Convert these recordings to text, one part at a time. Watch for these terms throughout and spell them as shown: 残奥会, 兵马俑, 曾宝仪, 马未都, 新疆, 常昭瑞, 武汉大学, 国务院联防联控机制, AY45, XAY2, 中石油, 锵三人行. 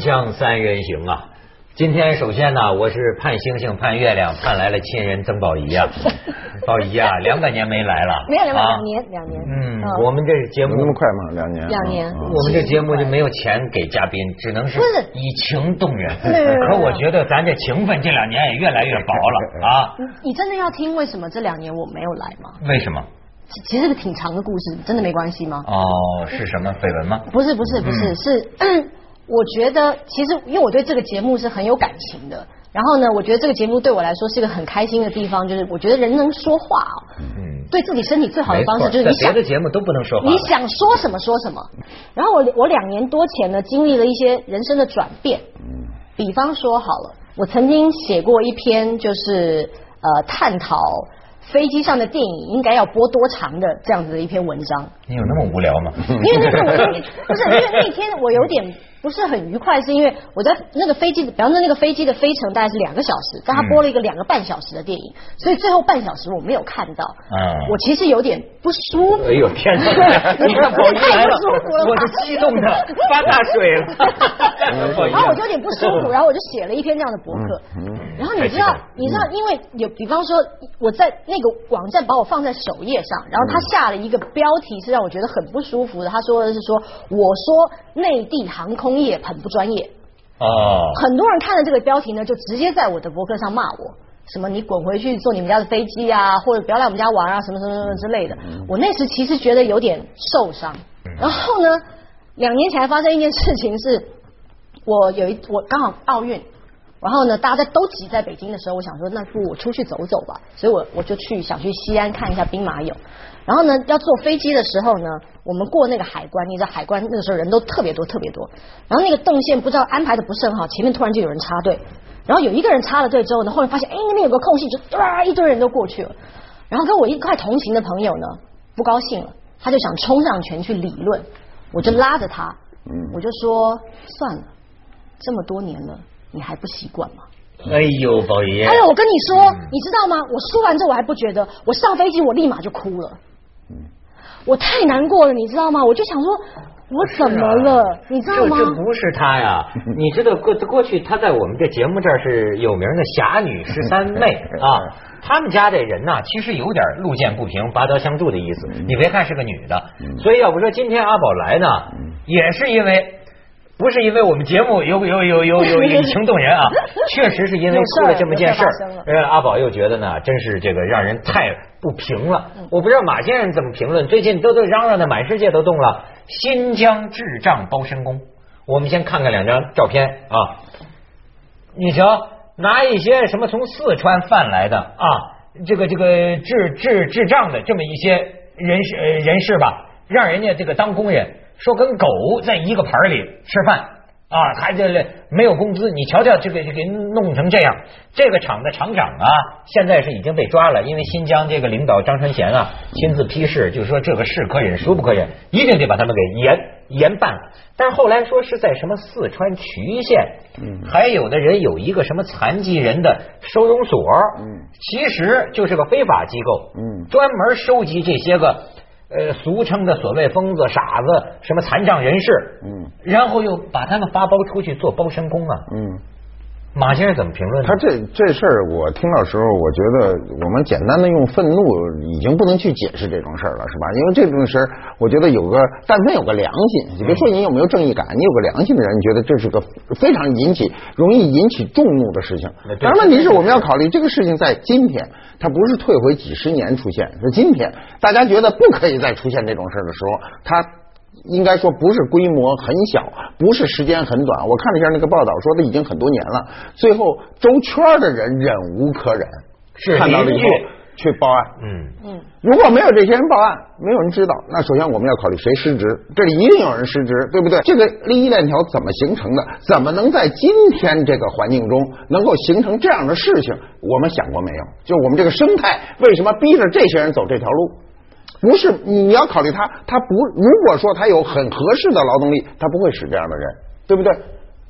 锵三人行啊！今天首先呢，我是盼星星盼月亮盼来了亲人曾宝仪啊，宝仪啊，200年没来了，没有2年。嗯，我们这节目那么快吗？2年。我们这节目就没有钱给嘉宾，只能是以情动人。可我觉得咱这情分这2年也越来越薄了啊！你真的要听为什么这2年我没有来吗？为什么？其实是个挺长的故事，真的没关系吗？哦，是什么绯闻吗？不是，是。我觉得其实因为我对这个节目是很有感情的，然后呢我觉得这个节目对我来说是一个很开心的地方，就是我觉得人能说话哦，对自己身体最好的方式就是你想别的节目都不能说话，你想说什么说什么。然后我2年多前呢经历了一些人生的转变，比方说好了，我曾经写过一篇就是探讨飞机上的电影应该要播多长的这样子的一篇文章。你有那么无聊吗？因为那天因为那天我有点不是很愉快，是因为我在那个飞机，比方说那个飞机的飞程大概是2个小时，但他播了一个2个半小时的电影，所以最后半小时我没有看到，我其实有点不舒服。哎呦天哪！你看我太不舒服了，我就激动的发大水了。然后我就有点不舒服，然后我就写了一篇这样的博客。然后你知道，因为有比方说我在那个网站把我放在首页上，然后他下了一个标题是让我觉得很不舒服的，他说的是说我说内地航空业很不专业哦，很多人看了这个标题呢，就直接在我的博客上骂我，什么你滚回去坐你们家的飞机啊，或者不要来我们家玩啊，什么什么什么之类的。我那时其实觉得有点受伤。然后呢，2年前发生一件事情是，我刚好奥运，然后呢大家都挤在北京的时候，我想说那不如我出去走走吧，所以我就想去西安看一下兵马俑。然后呢要坐飞机的时候呢，我们过那个海关，你知道海关那个时候人都特别多，然后那个动线不知道安排的不是很好，前面突然就有人插队，然后有一个人插了队之后呢，后来发现那边有个空隙，就一堆人都过去了。然后跟我一块同行的朋友呢不高兴了，他就想冲上前去理论，我就拉着他，我就说算了，这么多年了你还不习惯吗？哎呦，宝爷！哎呦，我跟你说，你知道吗？我说完之后我还不觉得，我上飞机我立马就哭了。我太难过了，你知道吗？我就想说，我怎么了？啊、你知道吗？这不是他呀！你知道过去他在我们这节目这儿是有名的侠女13妹啊。他们家这人呐、其实有点路见不平拔刀相助的意思。你别看是个女的，所以要不说今天阿宝来呢，也是因为。不是因为我们节目有以情动人啊，确实是因为出了这么件事儿，阿宝又觉得呢，真是这个让人太不平了。我不知道马先生怎么评论，最近都嚷嚷的满世界都动了，新疆智障包身工。我们先看看2张照片啊，你瞧，拿一些什么从4川贩来的啊，这个智障的这么一些人士吧，让人家这个当工人。说跟狗在一个盘里吃饭啊，还这没有工资，你瞧瞧这个弄成这样。这个厂的厂长啊，现在是已经被抓了，因为新疆这个领导张传贤啊亲自批示，就是说这个是可忍孰不可忍，一定得把他们给严办。但是后来说是在什么4川渠县，还有的人有一个什么残疾人的收容所，其实就是个非法机构，专门收集这些个。俗称的所谓疯子、傻子、什么残障人士，然后又把他们发包出去做包身工啊，马先生怎么评论呢？他这事儿我听到时候，我觉得我们简单的用愤怒已经不能去解释这种事儿了，是吧？因为这种事儿，我觉得但凡有个良心，你别说你有没有正义感，你有个良心的人，你觉得这是个非常容易引起众怒的事情。但问题是，我们要考虑这个事情在今天，它不是退回几十年出现，是今天大家觉得不可以再出现这种事儿的时候，它。应该说不是规模很小，不是时间很短。我看了一下那个报道，说的已经很多年了。最后周圈的人忍无可忍，看到了以后去报案。如果没有这些人报案，没有人知道，那首先我们要考虑谁失职，这里一定有人失职，对不对？这个利益链条怎么形成的？怎么能在今天这个环境中能够形成这样的事情？我们想过没有？就我们这个生态为什么逼着这些人走这条路？不是你要考虑他不，如果说他有很合适的劳动力，他不会使这样的人，对不对？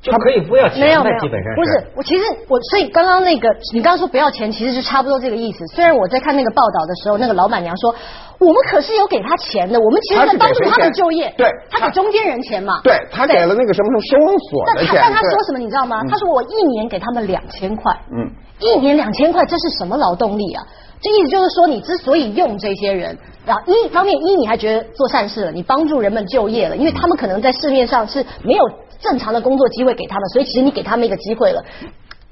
他可以不要钱，那基本上不是。其实我所以刚刚那个你刚刚说不要钱，其实就差不多这个意思。虽然我在看那个报道的时候，那个老板娘说，我们可是有给他钱的，我们其实在帮助他们就业。对，他给中间人钱嘛。对，他给了那个什么什么收容所的钱。但他说什么你知道吗？他说我一年给他们2000块。嗯。一年2000块，这是什么劳动力啊？这意思就是说，你之所以用这些人，然后一方面你还觉得做善事了，你帮助人们就业了，因为他们可能在市面上是没有正常的工作机会给他们，所以其实你给他们一个机会了。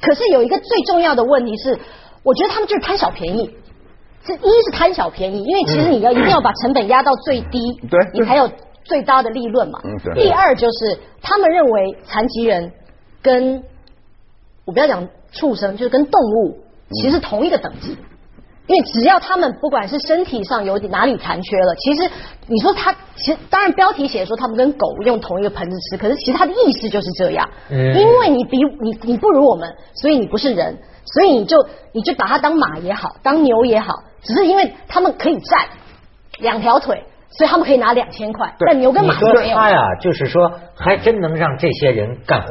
可是有一个最重要的问题是，我觉得他们就是贪小便宜。这一是贪小便宜，因为其实你要一定要把成本压到最低，对，你才有最大的利润嘛。第二就是他们认为残疾人跟我不要讲畜生，就是跟动物其实同一个等级。因为只要他们不管是身体上有哪里残缺了，其实你说他其实当然标题写说他们跟狗用同一个盆子吃，可是其实他的意思就是这样，因为你不如我们，所以你不是人，所以你就把它当马也好，当牛也好，只是因为他们可以站2条腿，所以他们可以拿2000块。但牛跟马都没有。他呀，就是说还真能让这些人干活。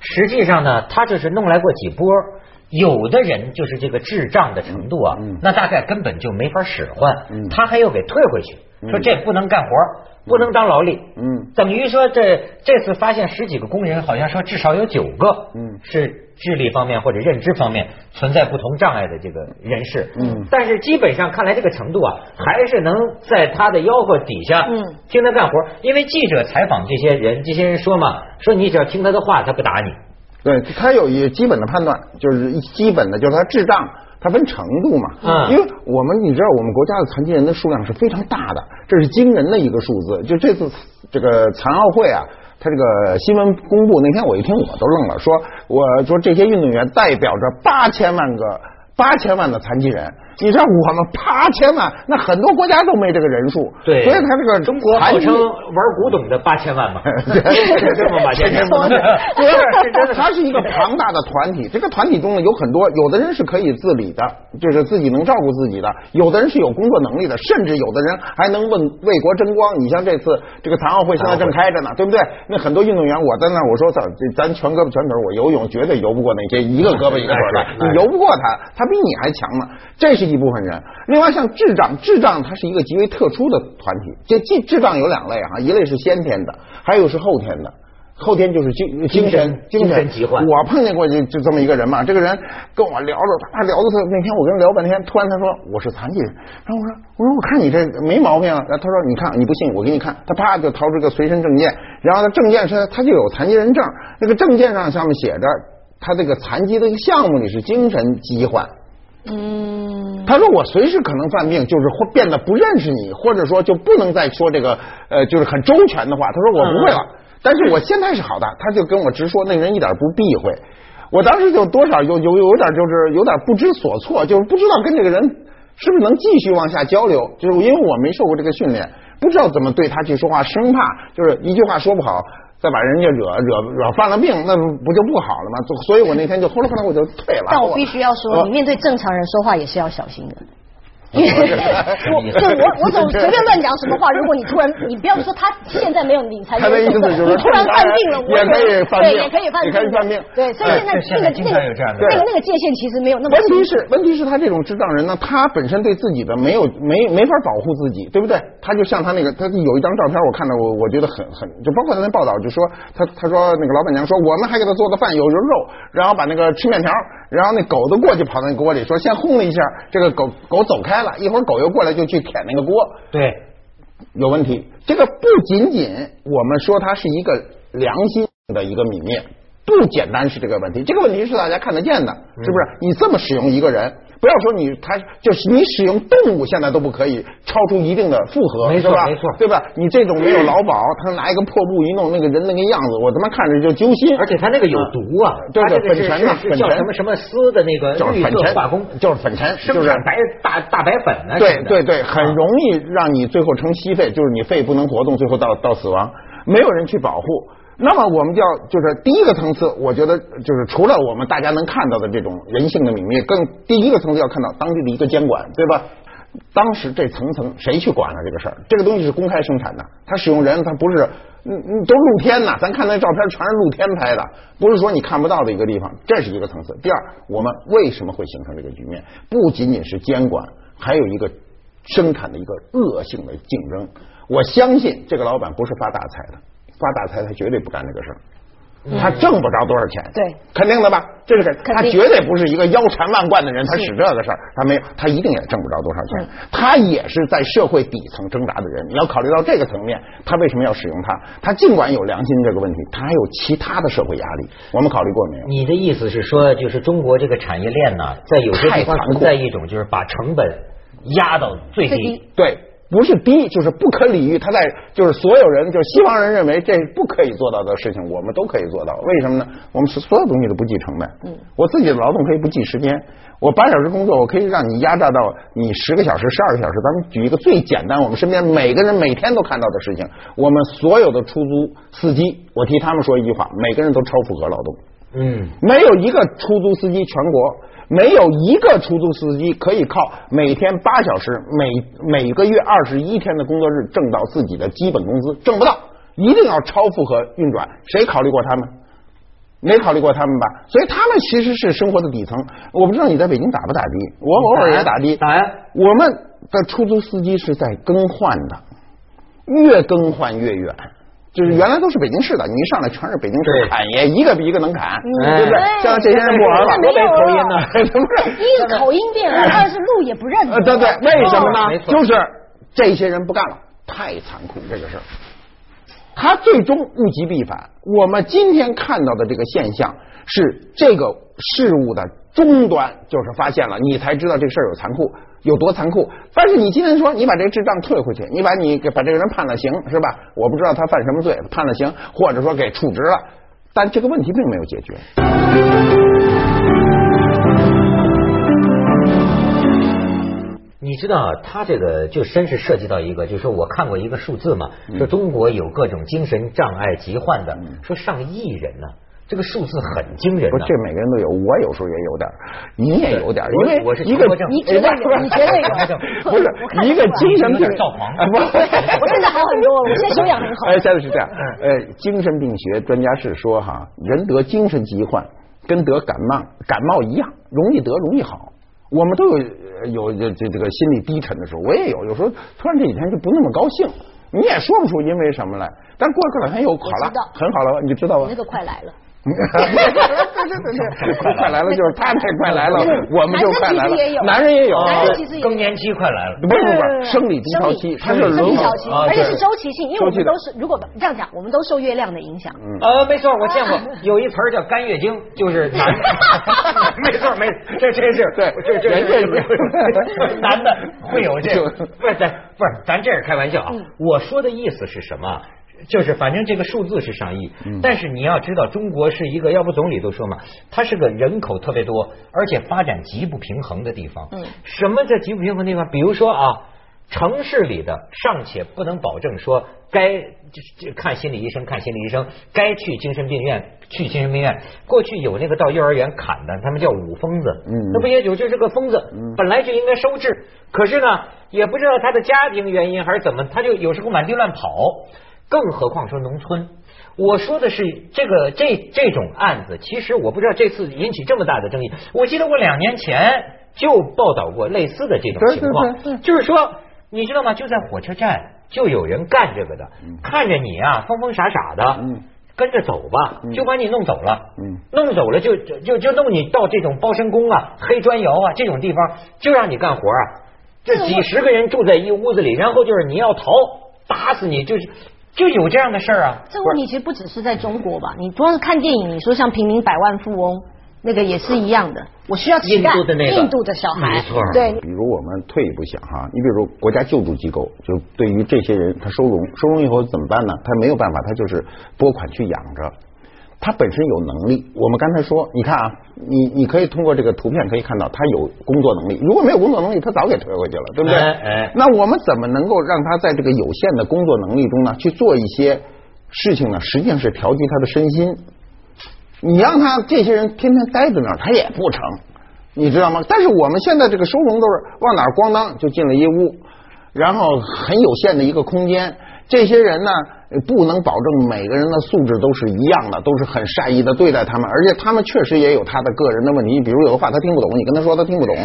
实际上呢，他就是弄来过几波。有的人就是这个智障的程度啊，那大概根本就没法使唤，他还要给退回去，说这不能干活，不能当劳力，等于说这次发现10几个工人，好像说至少有9个，是智力方面或者认知方面存在不同障碍的这个人士，但是基本上看来这个程度啊，还是能在他的吆喝底下，听他干活，因为记者采访这些人，这些人说嘛，说你只要听他的话，他不打你。对，他有一基本的判断，就是基本的就是他智障，他分程度嘛。因为我们你知道我们国家的残疾人的数量是非常大的，这是惊人的一个数字。就这次这个残奥会啊，他这个新闻公布那天我一听我都愣了，我说这些运动员代表着8000万的残疾人，你知道我们8000万，那很多国家都没这个人数，对，所以他这个中国号称玩古董的8000万嘛，这么8000万，不是，他是一个庞大的团体，这个团体中呢有很多，有的人是可以自理的，就是自己能照顾自己的，有的人是有工作能力的，甚至有的人还能为国争光。你像这次这个残奥会现在正开着呢，对不对？那很多运动员，我在那我说咱全胳膊全腿，我游泳绝对游不过那些一个胳膊一个腿的，你游不过他比你还强呢，这是一部分人。另外像智障它是一个极为特殊的团体，这智障有2类啊，一类是先天的，还有是后天的。后天就是精神疾患。我碰见过就这么一个人嘛，这个人跟我聊着，他聊着他那天我跟他聊半天，突然他说我是残疾人，然后我说我看你这没毛病啊，然后他说你看你不信我给你看，他啪就掏出个随身证件，然后他证件上他就有残疾人证，那个证件上下面写着他这个残疾的一个项目里是精神疾患。他说我随时可能犯病，就是会变得不认识你，或者说就不能再说这个就是很周全的话。他说我不会了，但是我现在是好的。他就跟我直说，那人一点不避讳。我当时就多少有点就是有点不知所措，就是不知道跟这个人是不是能继续往下交流，就是因为我没受过这个训练，不知道怎么对他去说话，生怕就是一句话说不好。再把人家惹犯了病，那不就不好了吗？所以我那天就后来我就退了。但我必须要说，你面对正常人说话也是要小心的。我总随便乱讲什么话，如果你突然，你不要说他现在没有你才，他的意思就是你突然犯病了，我也可以犯病，对，所以现在那个界限其实没有那么。问题是他这种智障人呢，他本身对自己的没法保护自己，对不对？他就像他那个，他有一张照片我看到我觉得很就包括他那报道就说他说那个老板娘说我们还给他做的饭有肉，然后把那个吃面条，然后那狗都过去跑到那锅里说先轰了一下，这个狗走开了。一会儿狗又过来就去舔那个锅，对，有问题。这个不仅仅我们说它是一个良心的一个泯灭，不简单是这个问题。这个问题是大家看得见的，是不是？你这么使用一个人，不要说他就是你使用动物，现在都不可以超出一定的负荷，没错吧？没错，对吧？你这种没有劳保，他拿一个破布一弄，那个人那个样子，我他妈看着就揪心。而且他那个有毒啊，对对，粉尘啊，叫什么什么丝的那个绿色化工，就是粉尘，就是大白粉啊。对对对，很容易让你最后成稀肺，就是你肺不能活动，最后到死亡，没有人去保护。那么我们就是第一个层次，我觉得就是除了我们大家能看到的这种人性的泯灭，更第一个层次要看到当地的一个监管，对吧？当时这层谁去管了这个事儿？这个东西是公开生产的，它使用人，它不是都露天呐，咱看那照片全是露天拍的，不是说你看不到的一个地方，这是一个层次。第二，我们为什么会形成这个局面？不仅仅是监管，还有一个生产的一个恶性的竞争。我相信这个老板不是发大财的，发大财他绝对不干这个事儿。他挣不着多少钱，对，肯定的吧？这是肯定，他绝对不是一个腰缠万贯的人，他使这个事儿，他没有，他一定也挣不着多少钱。他也是在社会底层挣扎的人，你要考虑到这个层面，他为什么要使用它？他尽管有良心这个问题，他还有其他的社会压力。我们考虑过没有？你的意思是说，就是中国这个产业链呢，在有些地方存在一种就是把成本压到最低，对。不是低，就是不可理喻。他在就是所有人，就是西方人认为这是不可以做到的事情，我们都可以做到。为什么呢？我们所有东西都不计成本。我自己的劳动可以不计时间，我8小时工作，我可以让你压榨到你10个小时、12个小时。咱们举一个最简单，我们身边每个人每天都看到的事情，我们所有的出租司机，我替他们说一句话：每个人都超负荷劳动。没有一个出租司机，全国没有一个出租司机可以靠每天8小时、每个月21天的工作日挣到自己的基本工资，挣不到，一定要超负荷运转。谁考虑过他们？没考虑过他们吧？所以他们其实是生活的底层。我不知道你在北京打不打的，我偶尔也打的。打呀！我们的出租司机是在更换的，越更换越远。就是原来都是北京市的，你一上来全是北京市侃爷，一个比一个能侃，对不对？像这些人不玩了，河北口音呢，一个口音变了，二是路也不认得。对对，为什么呢？就是这些人不干了，太残酷这个事儿，他最终物极必反。我们今天看到的这个现象是这个事物的终端，就是发现了，你才知道这事儿有残酷。有多残酷？但是你今天说你把这个智障退回去，你把这个人判了刑，是吧？我不知道他犯什么罪，判了刑，或者说给处置了，但这个问题并没有解决。你知道他这个就真是涉及到一个，就是我看过一个数字嘛，说中国有各种精神障碍疾患的，说上亿人呢。这个数字很惊人，不，这每个人都有，我有时候也有点，你也有点，因为一个你绝对有，你绝对有，不是一个精神病躁狂，不，我现在好很多，我现在修养很好。哎，现在是这样，精神病学专家是说哈，人得精神疾患跟得感冒一样，容易得，容易好。我们都有这个心理低沉的时候，我也有，有时候突然这几天就不那么高兴。你也说不出因为什么来，但过了2天又好了，很好了，你就知道了。那个快来了。快来了，就是他太快来了，我们就快来了。男人也有，更年期快来了，不是生理低潮期，它是轮回，而且是周期性，因为我们都是，如果这样讲，我们都受月亮的影响。没错，我见过有一词叫干月经，就是男的，没错，没这真是对，这男的会有这个，不是，咱这是开玩笑啊，我说的意思是什么？就是反正这个数字是上亿，但是你要知道，中国是一个，要不总理都说嘛，它是个人口特别多，而且发展极不平衡的地方。什么叫极不平衡的地方？比如说啊，城市里的尚且不能保证说该看心理医生看心理医生，该去精神病院去精神病院。过去有那个到幼儿园砍的，他们叫五疯子，那不也有就是个疯子，本来就应该收治，可是呢，也不知道他的家庭原因还是怎么，他就有时候满地乱跑。更何况说农村，我说的是这种案子，其实我不知道这次引起这么大的争议。我记得我2年前就报道过类似的这种情况，就是说，你知道吗？就在火车站就有人干这个的，看着你啊疯疯傻傻的，跟着走吧，就把你弄走了，弄走了就弄你到这种包身工啊、黑砖窑啊这种地方，就让你干活啊。这几10个人住在一屋子里，然后就是你要逃，打死你就是。就有这样的事儿啊！这问题其实不只是在中国吧？你光是看电影，你说像平民百万富翁，那个也是一样的。我需要乞丐，印度的小孩，没错。对，比如我们退一步想哈，你比如国家救助机构，就对于这些人，他收容以后怎么办呢？他没有办法，他就是拨款去养着。他本身有能力，我们刚才说，你看啊，你可以通过这个图片可以看到，他有工作能力。如果没有工作能力，他早给推回去了，对不对？那我们怎么能够让他在这个有限的工作能力中呢，去做一些事情呢？实际上是调剂他的身心。你让他这些人天天待在那儿，他也不成，你知道吗？但是我们现在这个收容都是往哪儿咣当就进了一屋，然后很有限的一个空间，这些人呢，不能保证每个人的素质都是一样的，都是很善意的对待他们，而且他们确实也有他的个人的问题，比如有的话他听不懂，你跟他说他听不懂，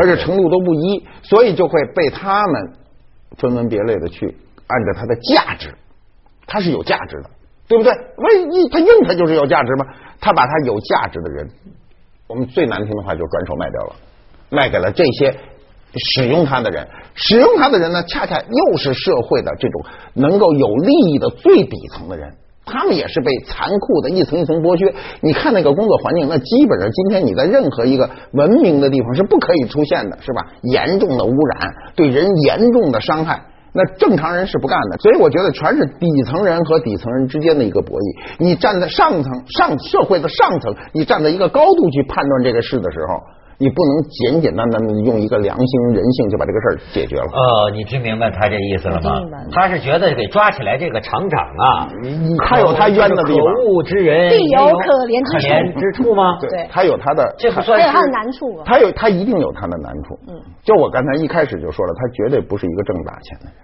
而且程度都不一，所以就会被他们分门别类的去按照他的价值，他是有价值的，对不对？他硬他就是有价值嘛，他把他有价值的人，我们最难听的话就是转手卖掉了，卖给了这些使用它的人，使用它的人呢，恰恰又是社会的这种能够有利益的最底层的人，他们也是被残酷的一层一层剥削。你看那个工作环境，那基本上今天你在任何一个文明的地方是不可以出现的，是吧？严重的污染，对人严重的伤害，那正常人是不干的。所以我觉得全是底层人和底层人之间的一个博弈。你站在上社会的上层，你站在一个高度去判断这个事的时候，你不能简简单单的用一个良心人性就把这个事儿解决了。你听明白他这意思了吗？他是觉得给抓起来这个厂长啊，他有他冤的地方，可恶之人必有可怜之处吗？对，他有他的，这不算是他的难处啊。他一定有他的难处。嗯，就我刚才一开始就说了，他绝对不是一个挣大钱的人。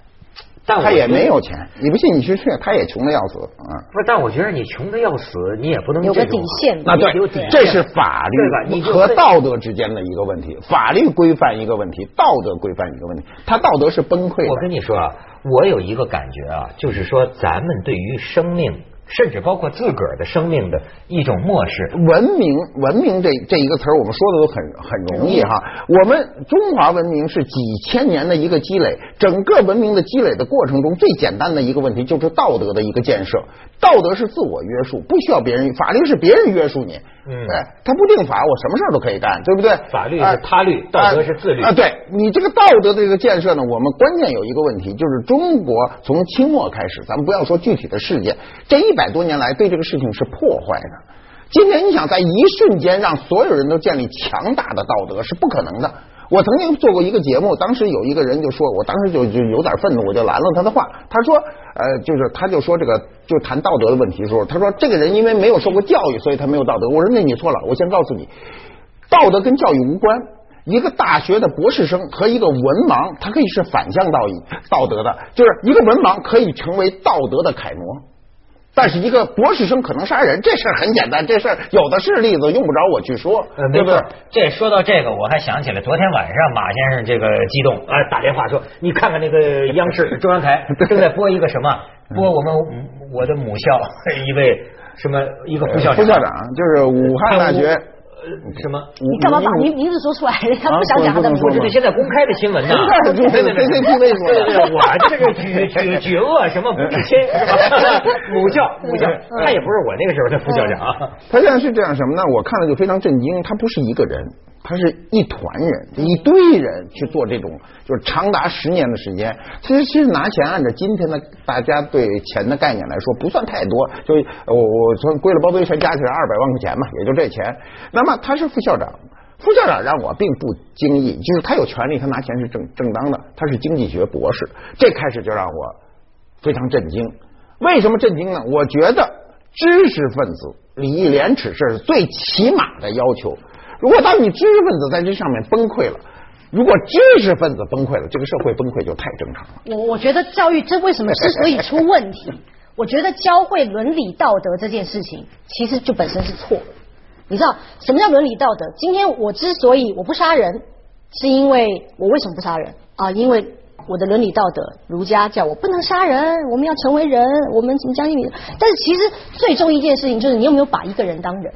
但他也没有钱，你不信你去他也穷得要死啊！不是，但我觉得你穷得要死，你也不能有个底线。那对，这是法律和道德之间的一个问题，法律规范一个问题，道德规范一个问题，他道德是崩溃的。我跟你说啊，我有一个感觉啊，就是说咱们对于生命，甚至包括自个儿的生命的一种漠视。文明这一个词儿，我们说的都很容易哈。我们中华文明是几千年的一个积累，整个文明的积累的过程中，最简单的一个问题就是道德的一个建设。道德是自我约束，不需要别人，法律是别人约束你。他不定法，我什么事儿都可以干，对不对？法律是他律，道德是自律。对，你这个道德的这个建设呢，我们关键有一个问题，就是中国从清末开始，咱们不要说具体的事件，这100多年来对这个事情是破坏的。今天你想在一瞬间让所有人都建立强大的道德是不可能的。我曾经做过一个节目，当时有一个人就说，我当时就有点愤怒，我就拦了他的话。他说他就说这个就谈道德的问题的时候，他说这个人因为没有受过教育，所以他没有道德。我说那你错了，我先告诉你，道德跟教育无关。一个大学的博士生和一个文盲，他可以是反向道德的，就是一个文盲可以成为道德的楷模，但是一个博士生可能杀人，这事儿很简单，这事儿有的是例子，用不着我去说，对不对？这说到这个，我还想起来昨天晚上马先生这个激动啊，打电话说，你看看那个央视中央台正在播一个什么，播我的母校一位什么一个副校长，就是武汉大学。什么？你干嘛把名字说出来？他不想讲他的名字。现在公开的新闻呢？对，我这个举恶什么不是亲是吧？母校，他也不是我那个时候的副校长啊。他现在是这样什么呢？我看了就非常震惊，他不是一个人，他是一团人，一堆人去做这种，就是长达10年的时间。其实拿钱按照今天的大家对钱的概念来说，不算太多，就我从归了包堆全加起来200万块钱嘛，也就这钱。那么他是副校长，副校长让我并不惊异，就是他有权利，他拿钱是正当的，他是经济学博士，这开始就让我非常震惊。为什么震惊呢？我觉得知识分子礼义廉耻是最起码的要求。如果当你知识分子在这上面崩溃了，如果知识分子崩溃了，这个社会崩溃就太正常了。我觉得教育这为什么之所以出问题，我觉得教会伦理道德这件事情其实就本身是错。你知道什么叫伦理道德？今天我之所以我不杀人，是因为我为什么不杀人啊？因为我的伦理道德，儒家叫我不能杀人，我们要成为人，我们怎么将近你。但是其实最重要一件事情就是你有没有把一个人当人。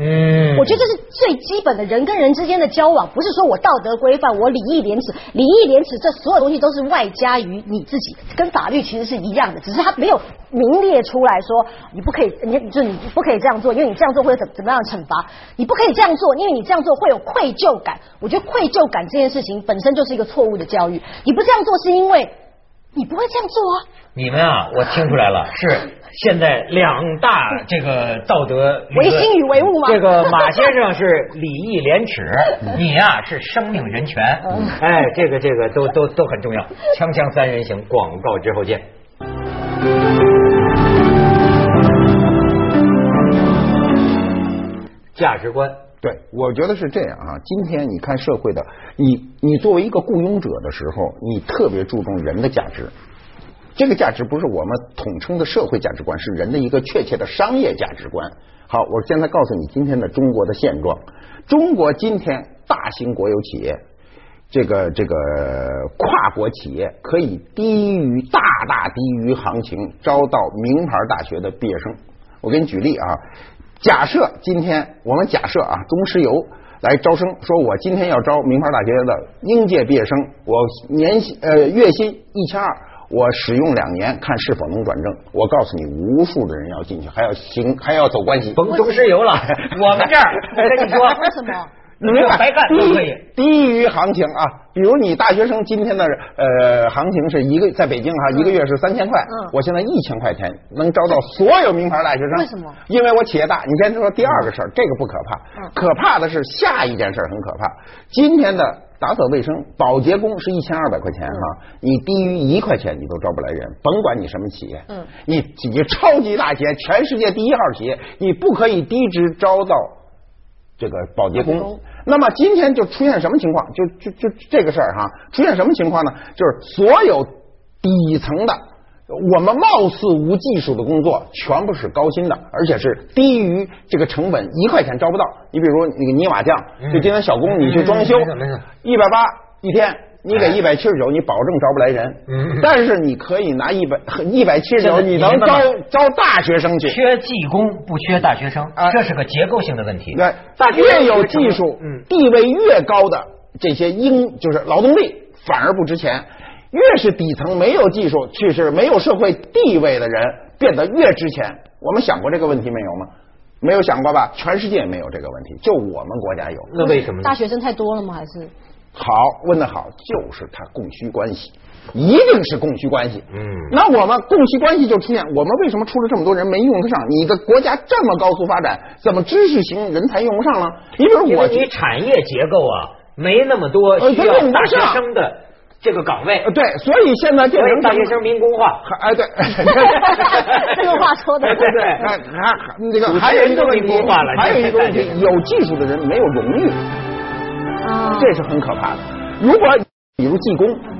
我觉得这是最基本的人跟人之间的交往，不是说我道德规范，我礼义廉耻，礼义廉耻这所有东西都是外加于你自己，跟法律其实是一样的，只是它没有明列出来说你不可以，你不可以这样做，因为你这样做会有怎么样的惩罚，你不可以这样做，因为你这样做会有愧疚感。我觉得愧疚感这件事情本身就是一个错误的教育，你不这样做是因为你不会这样做啊。你们啊，我听出来了，是现在两大这个道德唯心与唯物吗？这个马先生是礼义廉耻，你啊是生命人权。哎，这个都很重要。锵锵三人行，广告之后见。价值观。对，我觉得是这样啊。今天你看社会的，你作为一个雇佣者的时候，你特别注重人的价值。这个价值不是我们统称的社会价值观，是人的一个确切的商业价值观。好，我现在告诉你今天的中国的现状。中国今天大型国有企业，这个跨国企业可以大大低于行情招到名牌大学的毕业生。我给你举例啊，假设今天我们假设啊，中石油来招生，说我今天要招名牌大学的应届毕业生，我月薪1200，我使用2年看是否能转正。我告诉你，无数的人要进去，还要走关系，甭中石油了，我们这儿我跟你说，为什么？你没白干都可以，低于行情啊！比如你大学生今天的行情是一个在北京哈、一个月是3000块，我现在1000块钱能招到所有名牌大学生。为什么？因为我企业大。你先说第二个事儿，这个不可怕，可怕的是下一件事很可怕。今天的打扫卫生、保洁工是1200块钱哈、你低于1块钱你都招不来人，甭管你什么企业，你超级大企业，全世界第1号企业，你不可以低职招到。这个保洁工，那么今天就出现什么情况？就这个事儿哈，出现什么情况呢？就是所有底层的，我们貌似无技术的工作，全部是高薪的，而且是低于这个成本，1块钱招不到。你比如那个泥瓦匠，就今天小工，你去装修，1801天。你给179，你保证招不来人。但是你可以拿179，你能招大学生去。缺技工不缺大学生，这是个结构性的问题。对，越有技术、地位越高的这些就是劳动力反而不值钱，越是底层没有技术、去世没有社会地位的人变得越值钱。我们想过这个问题没有吗？没有想过吧？全世界没有这个问题，就我们国家有。那为什么呢？大学生太多了吗？还是？好，问得好，就是它供需关系，一定是供需关系。那我们供需关系就出现，我们为什么出了这么多人没用得上？你的国家这么高速发展，怎么知识型人才用不上呢？你比如你产业结构啊，没那么多需要大学生的。这个岗位对，所以现在这人大学生民工化，对，这个话说的对，这个还有一个问题，有技术的人没有荣誉，这是很可怕的。如果比如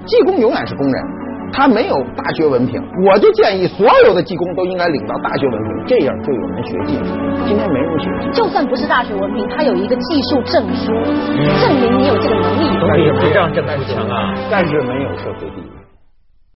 技工永远是工人，他没有大学文凭，我就建议所有的技工都应该领到大学文凭，这样就有人学技术。今天没人学技术，就算不是大学文凭，他有一个技术证书，证明你有这个能力。东北不让这么强啊，但是没有社会地位。